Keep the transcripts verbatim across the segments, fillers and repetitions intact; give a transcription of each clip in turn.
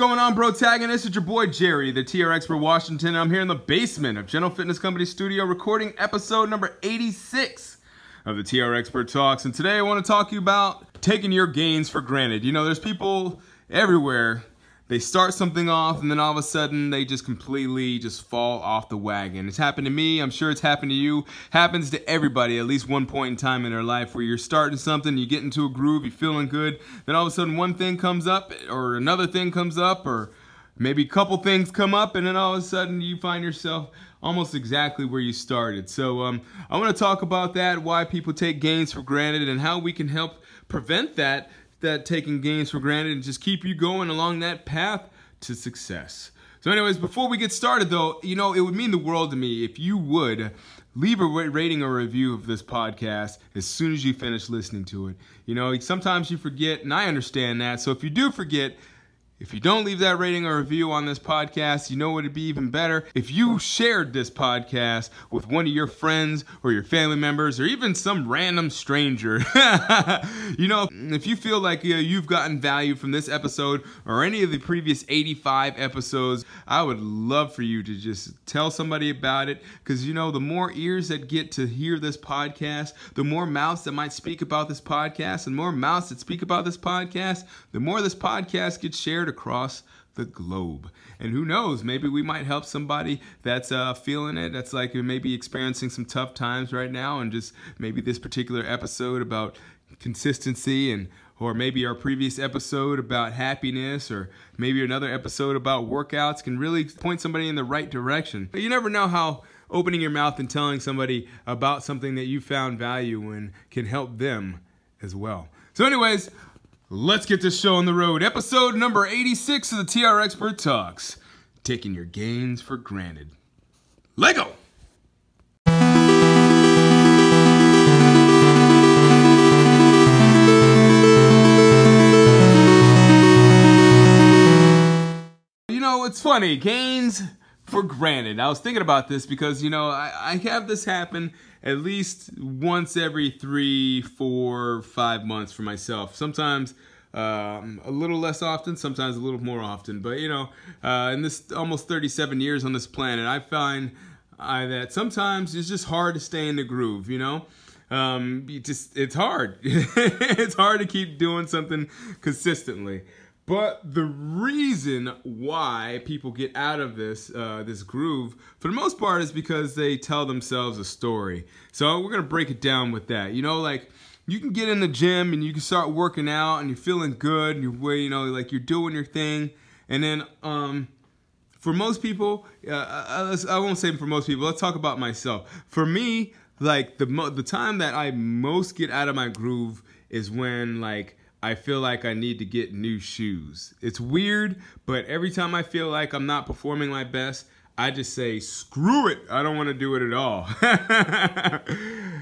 going on, Brotagonists? It's your boy Jerry, the T R X per Washington. I'm here in the basement of General Fitness Company Studio recording episode number eighty-six of the TRXpert Talks. And today I want to talk to you about taking your gains for granted. You know, there's people everywhere. They start something off and then all of a sudden they just completely just fall off the wagon. It's happened to me. I'm sure it's happened to you. Happens to everybody at least one point in time in their life where you're starting something, you get into a groove, you're feeling good. Then all of a sudden one thing comes up or another thing comes up or maybe a couple things come up and then all of a sudden you find yourself almost exactly where you started. So um, I want to talk about that, why people take gains for granted and how we can help prevent that, that taking gains for granted and just keep you going along that path to success. So anyways, before we get started though, you know, it would mean the world to me if you would leave a rating or review of this podcast as soon as you finish listening to it. You know, sometimes you forget and I understand that. So if you do forget, if you don't leave that rating or review on this podcast, you know what would be even better? If you shared this podcast with one of your friends or your family members or even some random stranger. You know, if you feel like you know, you've gotten value from this episode or any of the previous eighty-five episodes, I would love for you to just tell somebody about it because, you know, the more ears that get to hear this podcast, the more mouths that might speak about this podcast, and more mouths that speak about this podcast, the more this podcast gets shared across the globe. And who knows, maybe we might help somebody that's uh, feeling it, that's like maybe experiencing some tough times right now, and just maybe this particular episode about consistency, and or maybe our previous episode about happiness, or maybe another episode about workouts can really point somebody in the right direction. But you never know how opening your mouth and telling somebody about something that you found value in can help them as well. So anyways, let's get this show on the road. Episode number eighty-six of the TRXpert Talks. Taking your gains for granted. Lego! You know, it's funny. Gains for granted. I was thinking about this because, you know, I, I have this happen at least once every three, four, five months for myself. Sometimes um, a little less often, sometimes a little more often. But, you know, uh, in this almost thirty-seven years on this planet, I find I, that sometimes it's just hard to stay in the groove, you know? Um, you just it's hard. It's hard to keep doing something consistently. But the reason why people get out of this uh, this groove, for the most part, is because they tell themselves a story. So we're going to break it down with that. You know, like, you can get in the gym and you can start working out and you're feeling good and you're, you know, like you're doing your thing. And then um, for most people, uh, I won't say for most people, let's talk about myself. For me, like, the, mo the time that I most get out of my groove is when, like, I feel like I need to get new shoes. It's weird, but every time I feel like I'm not performing my best, I just say, screw it, I don't want to do it at all.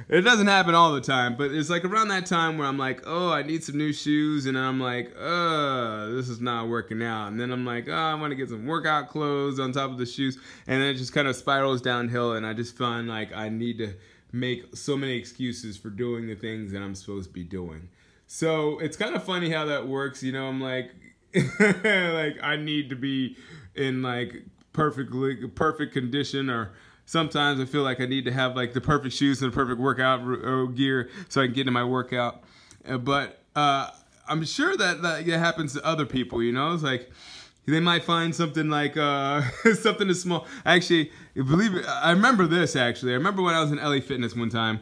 It doesn't happen all the time, but it's like around that time where I'm like, oh, I need some new shoes, and I'm like, uh, this is not working out. And then I'm like, oh, I want to get some workout clothes on top of the shoes, and then it just kind of spirals downhill, and I just find like I need to make so many excuses for doing the things that I'm supposed to be doing. So it's kind of funny how that works, you know, I'm like, like I need to be in like perfectly perfect condition, or sometimes I feel like I need to have like the perfect shoes and the perfect workout gear so I can get into my workout. But uh, I'm sure that, that that happens to other people, you know, it's like they might find something like uh, something as small. Actually, believe it, I remember this actually. I remember when I was in L A Fitness one time.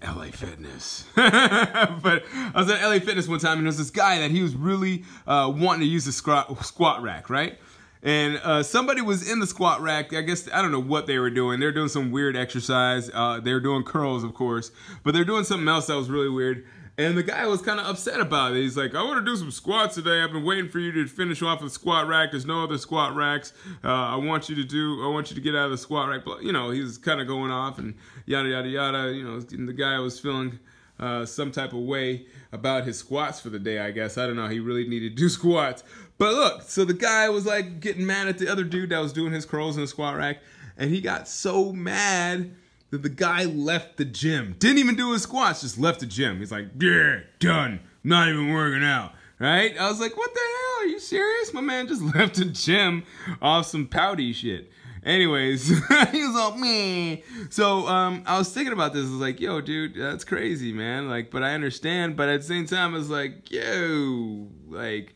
L A Fitness. But I was at L A Fitness one time and there was this guy that he was really uh, wanting to use the squat, squat rack, right? And uh, somebody was in the squat rack. I guess, I don't know what they were doing. They were doing some weird exercise. Uh, they were doing curls, of course. But they were doing something else that was really weird. And the guy was kind of upset about it. He's like, I want to do some squats today. I've been waiting for you to finish off the squat rack. There's no other squat racks. Uh, I want you to do, I want you to get out of the squat rack. But, you know, he was kind of going off and yada, yada, yada. You know, and the guy was feeling uh, some type of way about his squats for the day, I guess. I don't know. He really needed to do squats. But look, so the guy was like getting mad at the other dude that was doing his curls in the squat rack. And he got so mad that the guy left the gym. Didn't even do his squats, just left the gym. He's like, yeah, done. Not even working out. right? I was like, what the hell? Are you serious? My man just left the gym off some pouty shit. Anyways, he was all meh. So um, I was thinking about this. I was like, yo, dude, that's crazy, man. Like, but I understand. But at the same time, I was like, yo, like,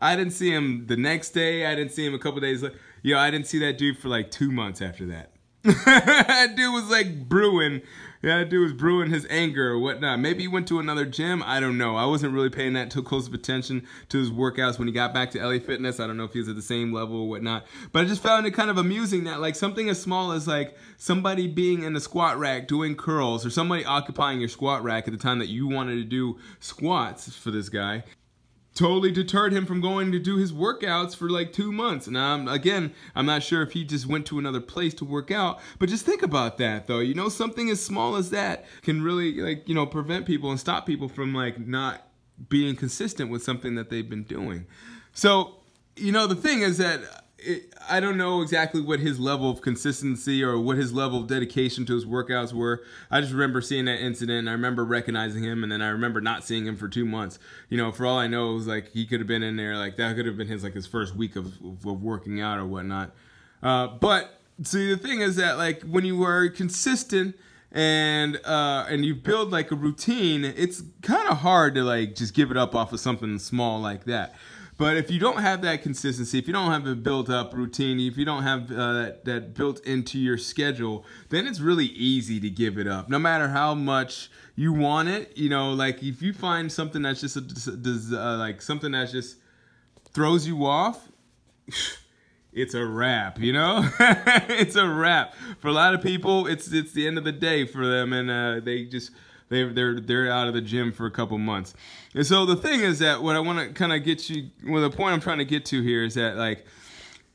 I didn't see him the next day. I didn't see him a couple days later. Yo, I didn't see that dude for like two months after that. That dude was like brewing. Yeah, that dude was brewing his anger or whatnot. Maybe he went to another gym. I don't know. I wasn't really paying that too close of attention to his workouts when he got back to L A Fitness. I don't know if he was at the same level or whatnot. But I just found it kind of amusing that like something as small as like somebody being in the squat rack doing curls or somebody occupying your squat rack at the time that you wanted to do squats for this guy totally deterred him from going to do his workouts for like two months. And I'm, again, I'm not sure if he just went to another place to work out, but just think about that though. You know, something as small as that can really like, you know, prevent people and stop people from like not being consistent with something that they've been doing. So, you know, the thing is that it, I don't know exactly what his level of consistency or what his level of dedication to his workouts were. I just remember seeing that incident and I remember recognizing him, and then I remember not seeing him for two months. You know, for all I know, it was like he could have been in there, like that could have been his like his first week of, of, of working out or whatnot. Uh, but see, the thing is that like when you are consistent and uh, and you build like a routine, it's kind of hard to like just give it up off of something small like that. But if you don't have that consistency, if you don't have a built-up routine, if you don't have uh, that, that built into your schedule, then it's really easy to give it up. No matter how much you want it, you know, like if you find something that's just a, uh, like something that just throws you off, it's a wrap, you know. It's a wrap for a lot of people. It's it's the end of the day for them, and uh, they just. They're, they're, they're out of the gym for a couple months. And so the thing is that what I want to kind of get you, well, the point I'm trying to get to here is that like,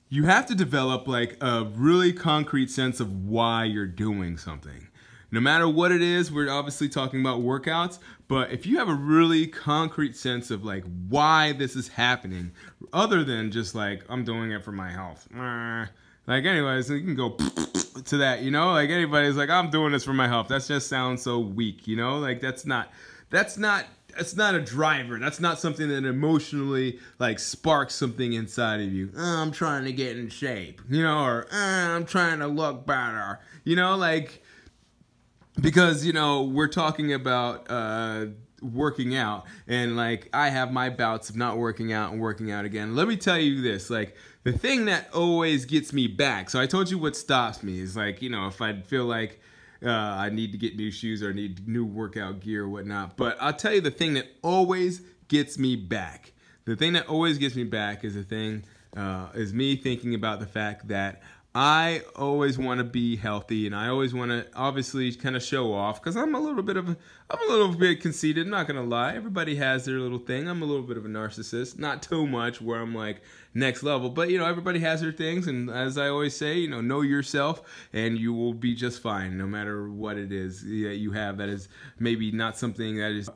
you have to develop like a really concrete sense of why you're doing something. No matter what it is, we're obviously talking about workouts, but if you have a really concrete sense of like why this is happening, other than just like, I'm doing it for my health. Like anyways, you can go to that, you know, like anybody's like, I'm doing this for my health. That's just sounds so weak, you know, like that's not, that's not, that's not a driver. That's not something that emotionally like sparks something inside of you. Oh, I'm trying to get in shape, you know, or oh, I'm trying to look better, you know, like, because, you know, we're talking about, uh, working out, and like I have my bouts of not working out and working out again. Let me tell you this, like the thing that always gets me back, so I told you what stops me is like, you know, if I feel like uh, I need to get new shoes or I need new workout gear or whatnot, but I'll tell you the thing that always gets me back. The thing that always gets me back is the thing, uh, is me thinking about the fact that I always want to be healthy, and I always want to obviously kind of show off, because I'm a little bit of a, I'm a little bit conceited, not gonna lie. Everybody has their little thing. I'm a little bit of a narcissist, not too much where I'm like next level, but you know, everybody has their things, and as I always say, you know, know yourself and you will be just fine no matter what it is that you have that is maybe not something that is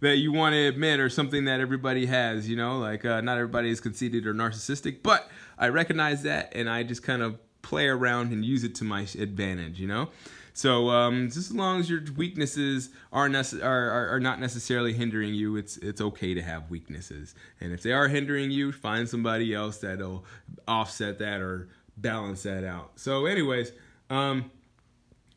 that you want to admit or something that everybody has, you know, like uh, not everybody is conceited or narcissistic, but I recognize that and I just kind of play around and use it to my advantage, you know? So um, just as long as your weaknesses are, nece are, are, are not necessarily hindering you, it's, it's okay to have weaknesses. And if they are hindering you, find somebody else that'll offset that or balance that out. So anyways, um,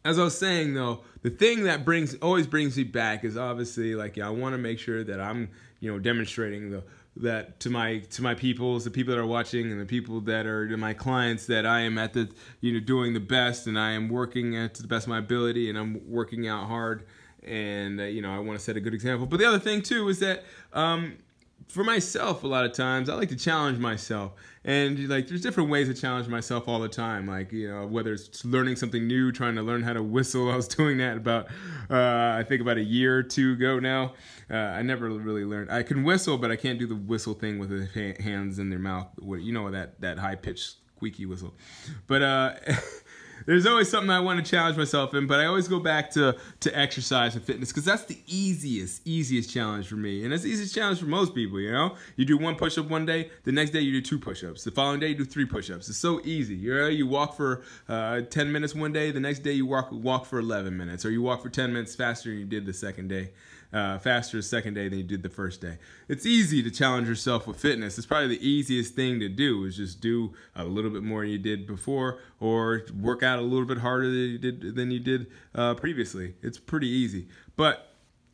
as I was saying though, the thing that brings always brings me back is obviously like, yeah, I wanna make sure that I'm, you know, demonstrating the that to my to my peoples, the people that are watching, and the people that are to my clients, that I am at the you know doing the best, and I am working at to the best of my ability, and I'm working out hard, and uh, you know I want to set a good example. But the other thing too is that um, for myself, a lot of times I like to challenge myself, and like there's different ways to challenge myself all the time. Like you know whether it's learning something new, trying to learn how to whistle. I was doing that about uh, I think about a year or two ago now. Uh, I never really learned. I can whistle, but I can't do the whistle thing with the ha hands in their mouth. You know, that, that high-pitched, squeaky whistle. But uh, There's always something I want to challenge myself in, but I always go back to, to exercise and fitness because that's the easiest, easiest challenge for me. And that's the easiest challenge for most people, you know? You do one push-up one day, the next day you do two push-ups. The following day you do three push-ups. It's so easy. You know, you walk for uh, ten minutes one day, the next day you walk, walk for eleven minutes, or you walk for ten minutes faster than you did the second day. Uh, faster the second day than you did the first day. It's easy to challenge yourself with fitness. It's probably the easiest thing to do is just do a little bit more than you did before or work out a little bit harder than you did, than you did uh, previously. It's pretty easy. But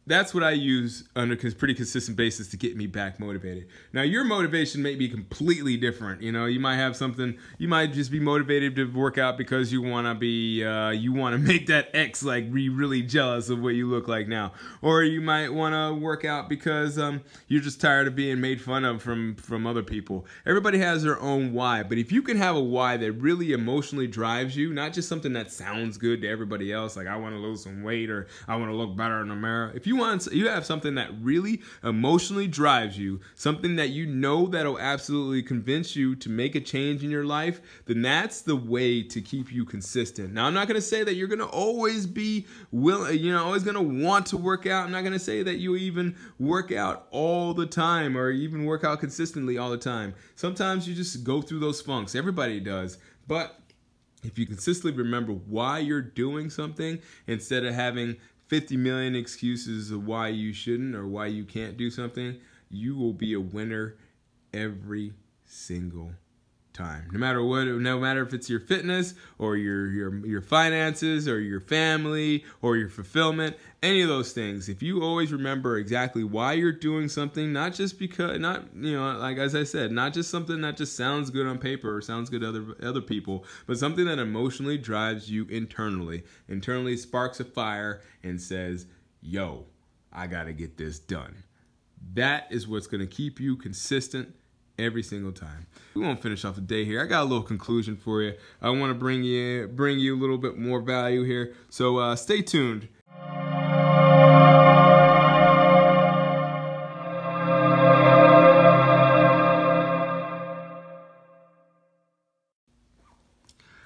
that's what I use on a pretty consistent basis to get me back motivated. Now, your motivation may be completely different. You know, you might have something, you might just be motivated to work out because you want to be, uh, you want to make that ex like be really jealous of what you look like now. Or you might want to work out because um, you're just tired of being made fun of from, from other people. Everybody has their own why, but if you can have a why that really emotionally drives you, not just something that sounds good to everybody else, like I want to lose some weight or I want to look better in the mirror. If you You have something that really emotionally drives you, something that you know that'll absolutely convince you to make a change in your life, then that's the way to keep you consistent. Now, I'm not going to say that you're going to always be willing, you know, always going to want to work out. I'm not going to say that you even work out all the time or even work out consistently all the time. Sometimes you just go through those funks. Everybody does. But if you consistently remember why you're doing something instead of having fifty million excuses of why you shouldn't or why you can't do something, you will be a winner every single time. No matter what, no matter if it's your fitness or your, your, your finances or your family or your fulfillment, any of those things. If you always remember exactly why you're doing something, not just because, not, you know, like as I said, not just something that just sounds good on paper or sounds good to other, other people, but something that emotionally drives you internally, internally sparks a fire and says, yo, I gotta get this done. That is what's gonna keep you consistent every single time. We won't finish off the day here. I got a little conclusion for you. I wanna bring you, bring you a little bit more value here. So uh, stay tuned.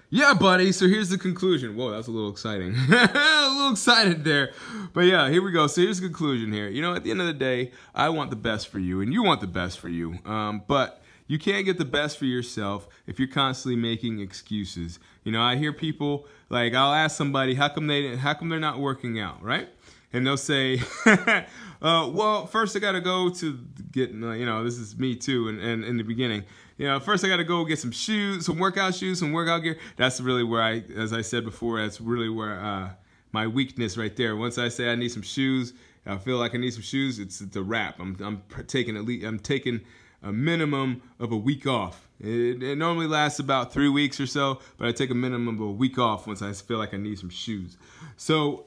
Yeah, buddy, so here's the conclusion. Whoa, that's a little exciting. A little excited there. But yeah, here we go. So here's the conclusion here. You know, at the end of the day, I want the best for you, and you want the best for you. Um, but you can't get the best for yourself if you're constantly making excuses. You know, I hear people, like, I'll ask somebody, how come, they didn't, how come they're not working out, right? And they'll say, uh, well, first I got to go to get, you know, this is me too, and in, in, in the beginning. You know, first I got to go get some shoes, some workout shoes, some workout gear. That's really where I, as I said before, that's really where uh, my weakness right there. Once I say I need some shoes, I feel like I need some shoes, it's the wrap. I'm, I'm taking at least, I'm taking a minimum of a week off. It, it normally lasts about three weeks or so, but I take a minimum of a week off once I feel like I need some shoes. So,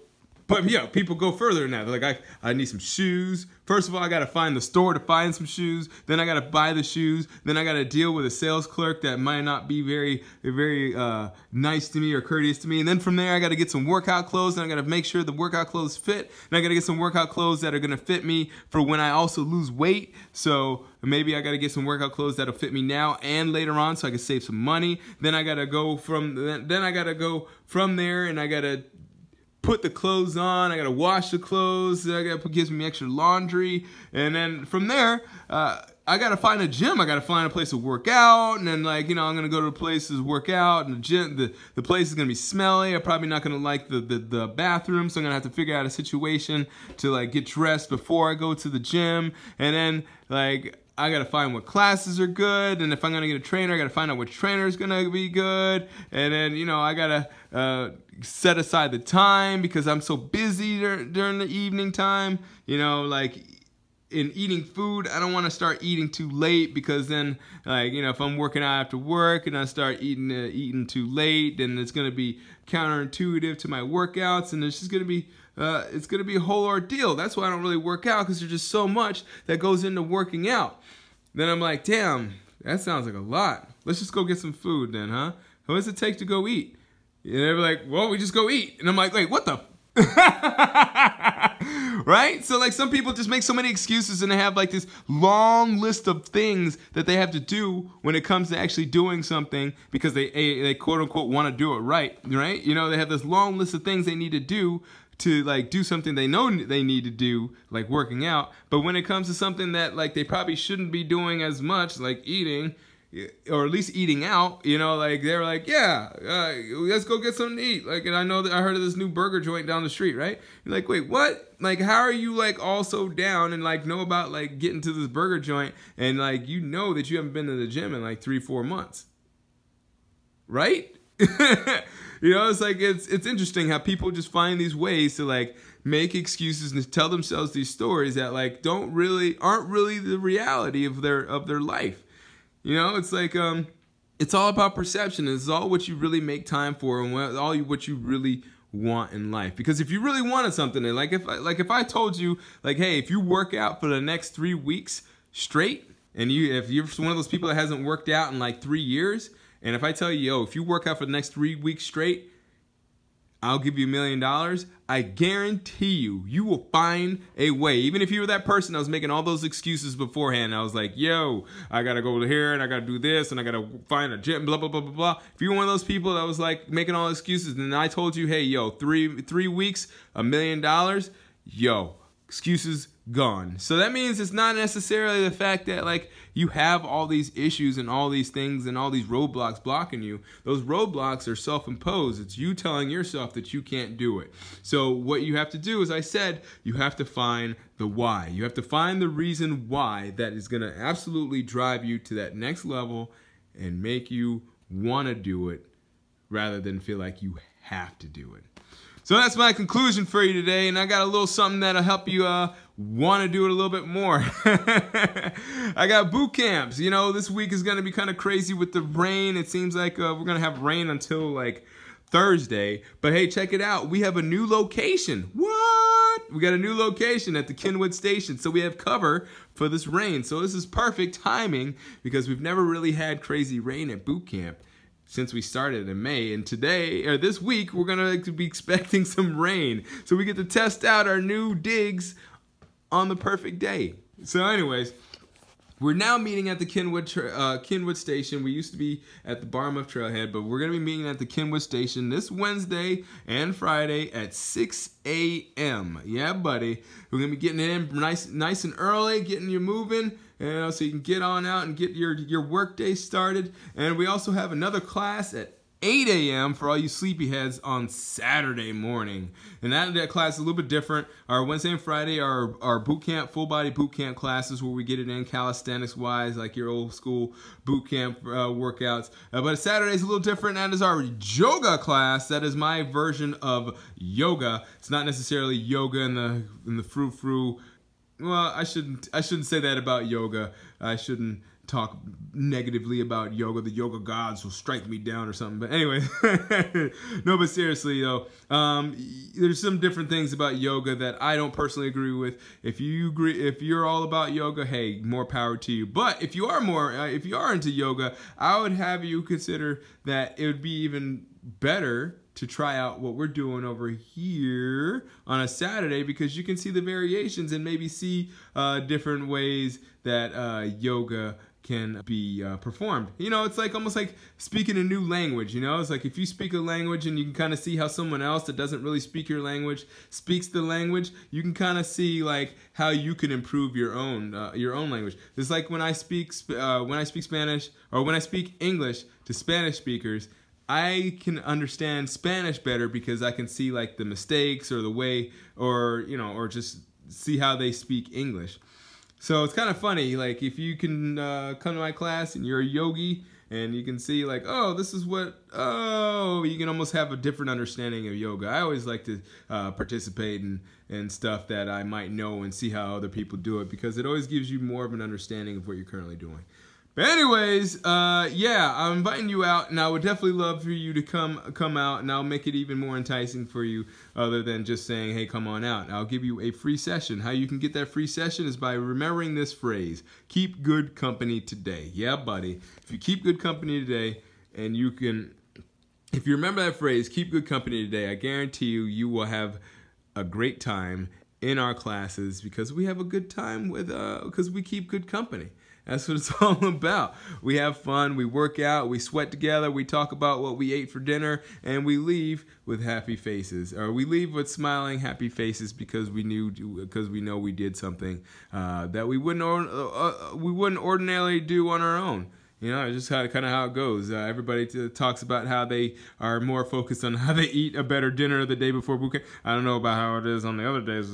but yeah, people go further than that. They're like, I, I need some shoes. First of all, I gotta find the store to find some shoes. Then I gotta buy the shoes. Then I gotta deal with a sales clerk that might not be very, very uh, nice to me or courteous to me. And then from there, I gotta get some workout clothes. And I gotta make sure the workout clothes fit. And I gotta get some workout clothes that are gonna fit me for when I also lose weight. So maybe I gotta get some workout clothes that'll fit me now and later on, so I can save some money. Then I gotta go from then, then I gotta go from there, and I gotta put the clothes on, I gotta wash the clothes, I gotta put, gives me extra laundry, and then from there, uh, I gotta find a gym, I gotta find a place to work out, and then like, you know, I'm gonna go to a place to work out, and the gym, the, the place is gonna be smelly, I'm probably not gonna like the, the, the bathroom, so I'm gonna have to figure out a situation to like get dressed before I go to the gym, and then like, I gotta find what classes are good, and if I'm gonna get a trainer, I gotta find out which trainer is gonna be good, and then, you know, I gotta uh, set aside the time because I'm so busy dur during the evening time, you know, like in eating food, I don't wanna start eating too late because then, like, you know, if I'm working out after work and I start eating uh, eating too late, then it's gonna be counterintuitive to my workouts, and it's just gonna be, Uh, it's going to be a whole ordeal. That's why I don't really work out, because there's just so much that goes into working out. Then I'm like, damn, that sounds like a lot. Let's just go get some food then, huh? What does it take to go eat? And they're like, well, we just go eat. And I'm like, wait, what the? right? So like some people just make so many excuses and they have like this long list of things that they have to do when it comes to actually doing something because they, they quote unquote want to do it right, right? You know, they have this long list of things they need to do to like do something they know they need to do, like working out. But when it comes to something that like they probably shouldn't be doing as much, like eating, or at least eating out, you know, like they were like, yeah, uh, let's go get something to eat. Like, and I know that I heard of this new burger joint down the street, right? You're like, wait, what? Like, how are you like also down and like know about like getting to this burger joint and like you know that you haven't been to the gym in like three, four months, right? You know, it's like it's it's interesting how people just find these ways to like make excuses and tell themselves these stories that like don't really aren't really the reality of their of their life. You know, it's like um, it's all about perception. It's all what you really make time for, and what, all you, what you really want in life. Because if you really wanted something, and like if I, like if I told you, like, hey, if you work out for the next three weeks straight, and you if you're one of those people that hasn't worked out in like three years, and if I tell you, yo, if you work out for the next three weeks straight, I'll give you a million dollars. I guarantee you, you will find a way. Even if you were that person that was making all those excuses beforehand, I was like, yo, I gotta go to here and I gotta do this and I gotta find a gym, blah, blah, blah, blah, blah. If you were one of those people that was like making all excuses and I told you, hey, yo, three, three weeks, a million dollars, yo, excuses gone. So that means it's not necessarily the fact that like you have all these issues and all these things and all these roadblocks blocking you. Those roadblocks are self-imposed. It's you telling yourself that you can't do it. So what you have to do, as I said, you have to find the why. You have to find the reason why that is going to absolutely drive you to that next level and make you want to do it rather than feel like you have to do it. So that's my conclusion for you today, and I got a little something that'll help you uh, want to do it a little bit more. I got boot camps. You know, this week is going to be kind of crazy with the rain. It seems like uh, we're going to have rain until like Thursday, but hey, check it out. We have a new location. What? We got a new location at the Kenwood Station, so we have cover for this rain. So this is perfect timing because we've never really had crazy rain at boot camp since we started in May, and today or this week we're gonna be expecting some rain, so we get to test out our new digs on the perfect day. So anyways, we're now meeting at the Kenwood uh, Kenwood Station. We used to be at the Barmouth Trailhead, but we're gonna be meeting at the Kenwood Station this Wednesday and Friday at six A M Yeah, buddy, we're gonna be getting in nice, nice and early, getting you moving. You know, so you can get on out and get your, your work day started. And we also have another class at eight A M for all you sleepyheads on Saturday morning. And that, that class is a little bit different. Our Wednesday and Friday are our boot camp, full body boot camp classes where we get it in calisthenics wise, like your old school boot camp uh, workouts. Uh, but Saturday is a little different. That is our yoga class. That is my version of yoga. It's not necessarily yoga in the in the frou-frou. Well, I shouldn't I shouldn't say that about yoga. I shouldn't talk negatively about yoga. The yoga gods will strike me down or something. But anyway, no, but seriously, though, um, there's some different things about yoga that I don't personally agree with. If you agree, if you're all about yoga, hey, more power to you. But if you are more, uh, if you are into yoga, I would have you consider that it would be even better to try out what we're doing over here on a Saturday, because you can see the variations and maybe see uh, different ways that uh, yoga can be uh, performed. You know, it's like almost like speaking a new language. You know, it's like if you speak a language and you can kind of see how someone else that doesn't really speak your language speaks the language, you can kind of see like how you can improve your own uh, your own language. It's like when I speak uh, when I speak Spanish or when I speak English to Spanish speakers, I can understand Spanish better because I can see like the mistakes or the way, or you know, or just see how they speak English. So it's kind of funny, like if you can uh, come to my class and you're a yogi and you can see like, oh, this is what, oh, you can almost have a different understanding of yoga. I always like to uh, participate in, in stuff that I might know and see how other people do it, because it always gives you more of an understanding of what you're currently doing. But anyways, uh, yeah, I'm inviting you out, and I would definitely love for you to come come out, and I'll make it even more enticing for you other than just saying, hey, come on out. I'll give you a free session. How you can get that free session is by remembering this phrase, keep good company today. Yeah, buddy. If you keep good company today, and you can, if you remember that phrase, keep good company today, I guarantee you, you will have a great time in our classes because we have a good time with, uh, because we keep good company. That's what it's all about. We have fun, we work out, we sweat together, we talk about what we ate for dinner, and we leave with happy faces. Or we leave with smiling, happy faces because we knew, because we know we did something uh, that we wouldn't uh, we wouldn't ordinarily do on our own. You know, it's just how, kind of how it goes. Uh, everybody t talks about how they are more focused on how they eat a better dinner the day before boot camp. I don't know about how it is on the other days.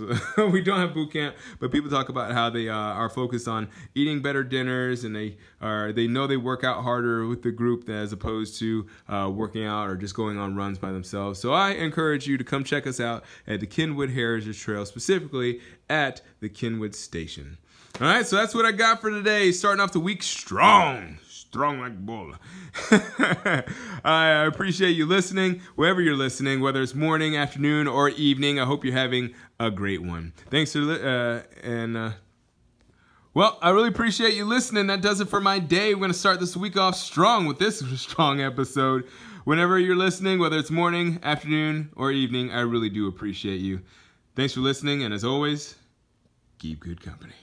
We don't have boot camp, but people talk about how they uh, are focused on eating better dinners, and they are they know they work out harder with the group as opposed to uh, working out or just going on runs by themselves. So I encourage you to come check us out at the Kenwood Heritage Trail, specifically at the Kenwood Station. All right, so that's what I got for today. Starting off the week strong. Strong like bull. I appreciate you listening, wherever you're listening, whether it's morning, afternoon, or evening. I hope you're having a great one. Thanks for uh, and uh, well, I really appreciate you listening. That does it for my day. We're gonna start this week off strong with this strong episode. Whenever you're listening, whether it's morning, afternoon, or evening, I really do appreciate you. Thanks for listening, and as always, keep good company.